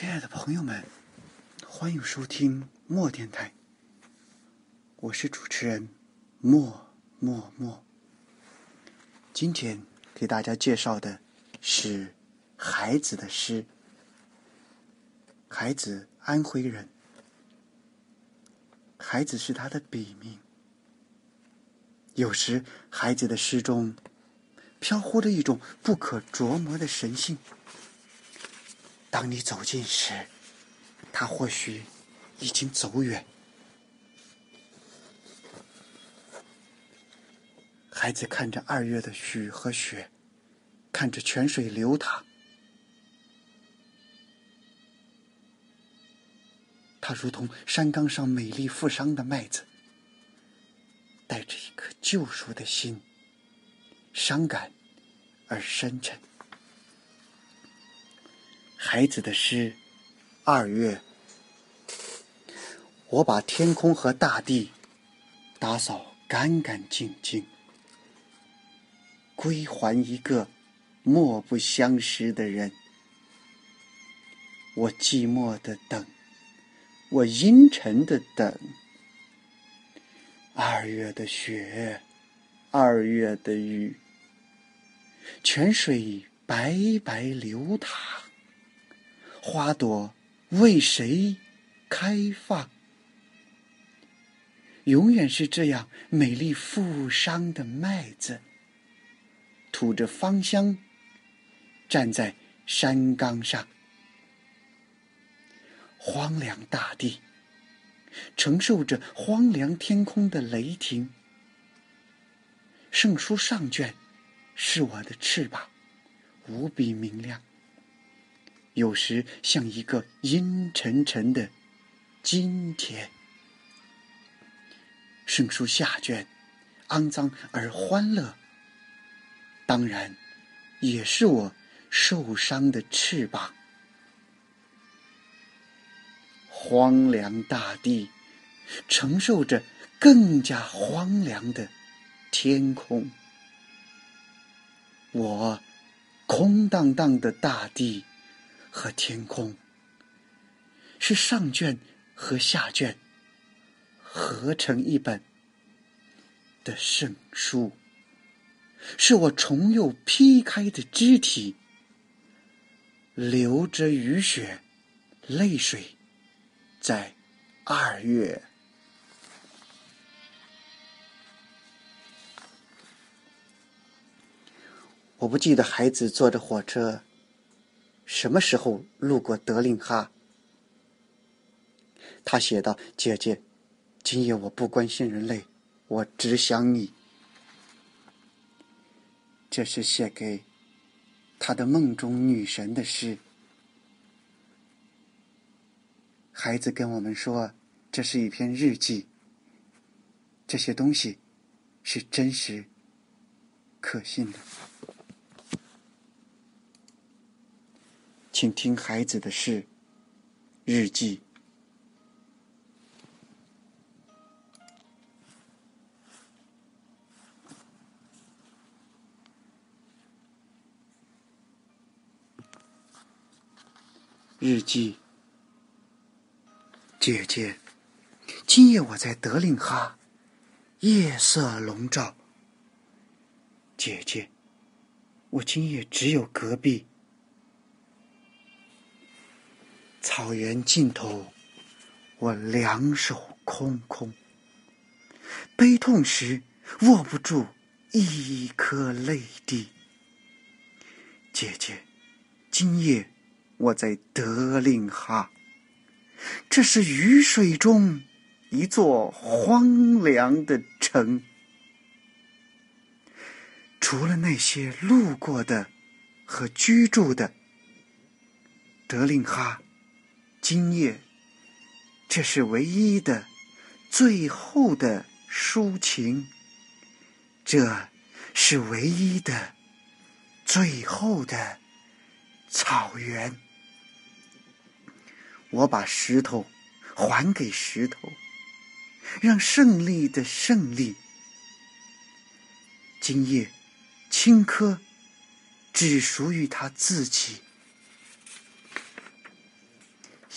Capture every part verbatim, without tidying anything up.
亲爱的朋友们，欢迎收听默电台，我是主持人默默默。今天给大家介绍的是孩子的诗。孩子，安徽人，孩子是他的笔名。有时孩子的诗中飘忽着一种不可琢磨的神性，当你走近时，他或许已经走远。孩子看着二月的雨和雪，看着泉水流淌，他如同山岗上美丽负伤的麦子，带着一颗救赎的心，伤感而深沉。孩子的诗，二月。我把天空和大地打扫干干净净，归还一个默不相识的人。我寂寞的等，我阴沉的等，二月的雪，二月的雨，泉水白白流淌，花朵为谁开放？永远是这样美丽负伤的麦子，吐着芳香，站在山岗上。荒凉大地承受着荒凉天空的雷霆，圣书上卷是我的翅膀，无比明亮，有时像一个阴沉沉的今天。圣书下卷肮脏而欢乐，当然也是我受伤的翅膀。荒凉大地承受着更加荒凉的天空，我空荡荡的大地和天空，是上卷和下卷合成一本的圣书，是我重又劈开的肢体，流着雨雪泪水在二月。我不记得孩子坐着火车什么时候路过德令哈。他写道：姐姐，今夜我不关心人类，我只想你。这是写给他的梦中女神的诗。孩子跟我们说，这是一篇日记，这些东西是真实可信的。请听孩子的诗，日记。日记。姐姐，今夜我在德令哈，夜色笼罩。姐姐，我今夜只有隔壁。草原尽头，我两手空空，悲痛时握不住一颗泪滴。姐姐，今夜我在德令哈，这是雨水中一座荒凉的城，除了那些路过的和居住的，德令哈今夜，这是唯一的、最后的抒情，这是唯一的、最后的草原。我把石头还给石头，让胜利的胜利。今夜，青稞只属于他自己。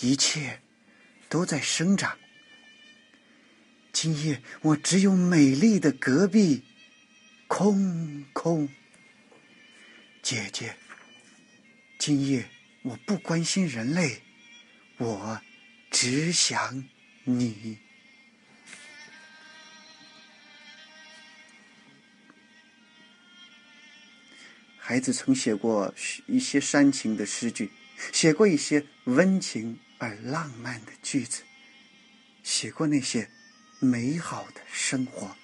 一切都在生长。今夜我只有美丽的隔壁，空空。姐姐，今夜我不关心人类，我只想你。孩子曾写过一些煽情的诗句，写过一些温情而浪漫的句子，写过那些美好的生活。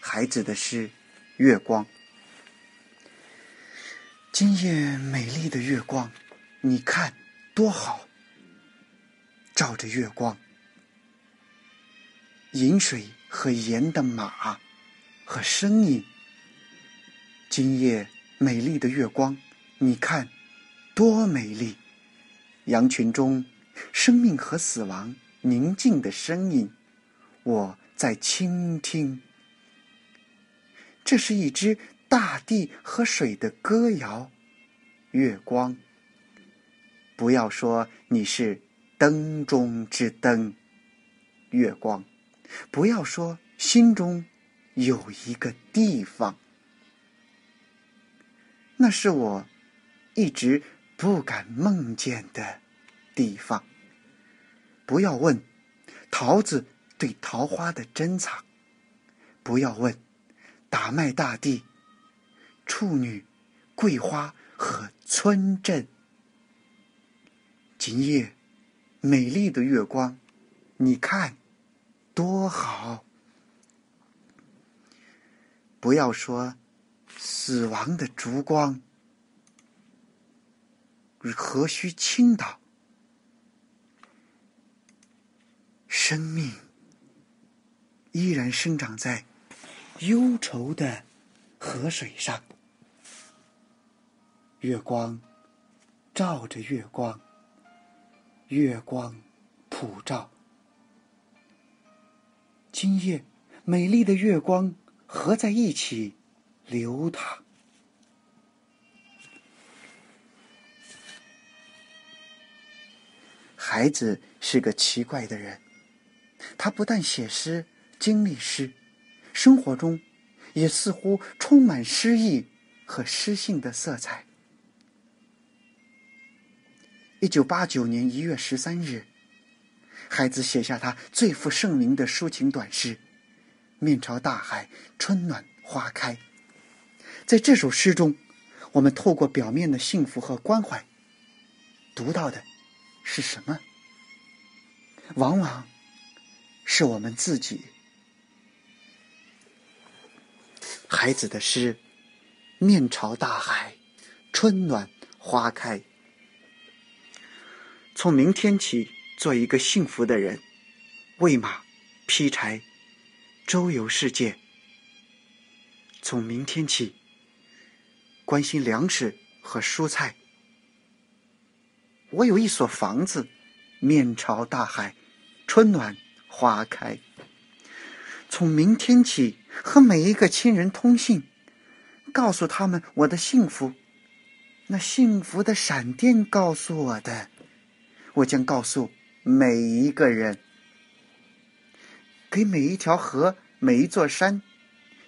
孩子的诗《月光》。今夜美丽的月光，你看多好，照着月光，饮水和盐的马和声音。今夜美丽的月光，你看多美丽，羊群中生命和死亡宁静的声音，我在倾听。这是一支大地和水的歌谣。月光，不要说你是灯中之灯，月光，不要说心中有一个地方，那是我一直不敢梦见的地方。不要问桃子对桃花的珍藏，不要问打麦大地、处女、桂花和村镇。今夜美丽的月光，你看多好。不要说死亡的烛光，何须倾倒？生命依然生长在忧愁的河水上。月光照着月光，月光普照。今夜美丽的月光合在一起流淌。孩子是个奇怪的人，他不但写诗、经历诗，生活中也似乎充满诗意和诗性的色彩。一九八九年一月十三日，孩子写下他最负盛名的抒情短诗《面朝大海，春暖花开》。在这首诗中，我们透过表面的幸福和关怀，读到的是什么？往往是我们自己。孩子的诗《面朝大海，春暖花开》。从明天起，做一个幸福的人，喂马，劈柴，周游世界。从明天起，关心粮食和蔬菜。我有一所房子，面朝大海，春暖花开。从明天起，和每一个亲人通信，告诉他们我的幸福。那幸福的闪电告诉我的，我将告诉每一个人。给每一条河，每一座山，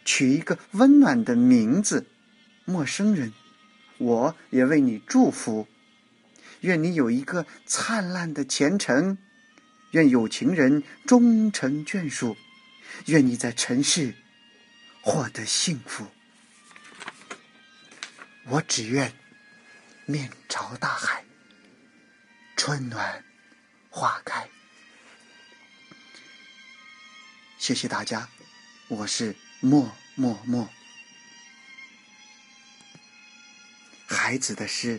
取一个温暖的名字。陌生人，我也为你祝福。愿你有一个灿烂的前程，愿有情人终成眷属，愿你在尘世获得幸福。我只愿面朝大海，春暖花开。谢谢大家，我是默默默。孩子的诗。